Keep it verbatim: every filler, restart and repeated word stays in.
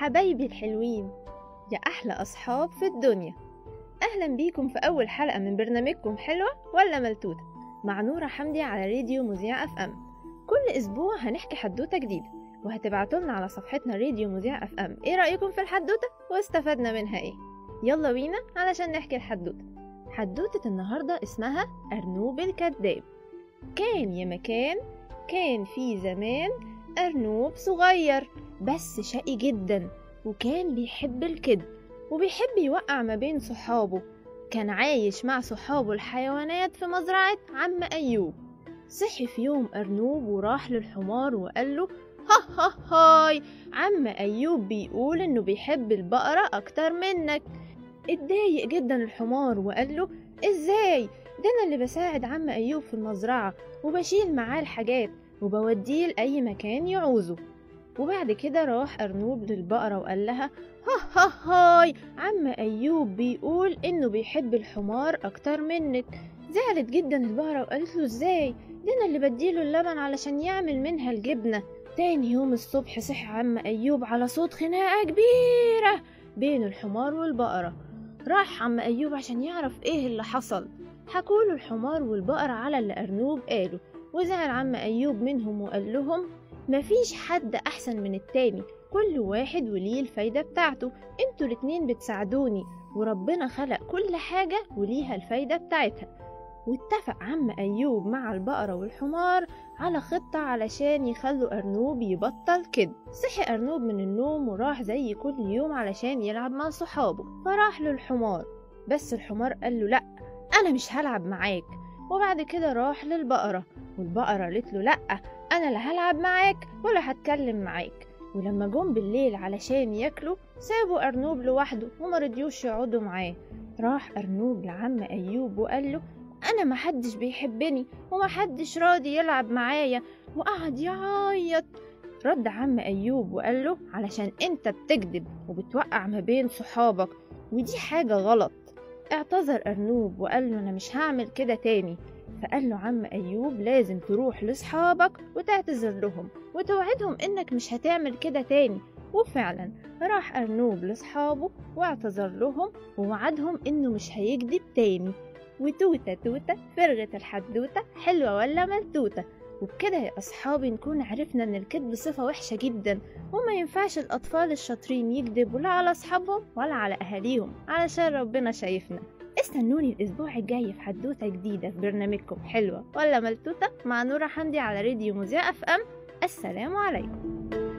حبايبي الحلوين يا أحلى أصحاب في الدنيا، أهلا بيكم في أول حلقة من برنامجكم حلوة ولا ملتوطة مع نورة حمدي على ريديو مذيع أف أم. كل أسبوع هنحكي حدوتة جديدة وهتبعتولنا على صفحتنا ريديو مذيع أف أم إيه رأيكم في الحدوتة واستفدنا منها إيه. يلا بينا علشان نحكي الحدوتة. حدوتة النهاردة اسمها أرنوب الكذاب. كان يا مكان كان في زمان أرنوب صغير بس شقي جدا، وكان بيحب الكذب وبيحب يوقع ما بين صحابه. كان عايش مع صحابه الحيوانات في مزرعة عم أيوب. صحي في يوم أرنوب وراح للحمار وقاله ها ها هاي، عم أيوب بيقول إنه بيحب البقرة أكتر منك. اتضايق جدا الحمار وقاله إزاي؟ ده أنا اللي بساعد عم أيوب في المزرعة وبشيل معاه الحاجات وبوديه لأي مكان يعوزه. وبعد كده راح أرنوب للبقرة وقال لها ها ها هاي، عم أيوب بيقول إنه بيحب الحمار أكتر منك. زعلت جدا البقرة وقالت له إزاي؟ ده أنا اللي بديله اللبن علشان يعمل منها الجبنة. تاني يوم الصبح صحي عم أيوب على صوت خناقة كبيرة بين الحمار والبقرة. راح عم أيوب عشان يعرف إيه اللي حصل. حكوله الحمار والبقرة على اللي أرنوب قاله، وزعل عم أيوب منهم وقال لهم مفيش حد أحسن من التاني، كل واحد وليه الفايدة بتاعته، انتوا الاتنين بتساعدوني وربنا خلق كل حاجة وليها الفايدة بتاعتها. واتفق عم أيوب مع البقرة والحمار على خطة علشان يخلوا أرنوب يبطل كده. صحي أرنوب من النوم وراح زي كل يوم علشان يلعب مع صحابه، فراح له الحمار بس الحمار قال له لأ أنا مش هلعب معاك. وبعد كده راح للبقرة والبقرة قالت له لأ أنا لا هلعب معاك ولا هتكلم معاك. ولما جم بالليل علشان ياكلوا سابوا أرنوب لوحده وما رضيوش يقعدوا معاه. راح أرنوب لعم أيوب وقال له أنا محدش بيحبني ومحدش راضي يلعب معايا، وقعد يعيط. رد عم أيوب وقال له علشان أنت بتكذب وبتوقع ما بين صحابك ودي حاجة غلط. اعتذر أرنوب وقال له أنا مش هعمل كده تاني. فقال له عم أيوب لازم تروح لصحابك وتعتذر لهم وتوعدهم إنك مش هتعمل كده تاني. وفعلا راح أرنوب لصحابه واعتذر لهم ووعدهم إنه مش هيكذب تاني. وتوتة توتة فرغت الحدوتة حلوة ولا ملتوتة. وبكده يا أصحابي نكون عرفنا إن الكذب صفة وحشة جدا، وما ينفعش الأطفال الشاطرين يكذبوا لا على أصحابهم ولا على أهاليهم علشان ربنا شايفنا. استنوني الأسبوع الجاي في حدوتة جديدة في برنامجكم حلوة ولا ملتوطة مع نورة حمدي على راديو مذيع أف أم. السلام عليكم.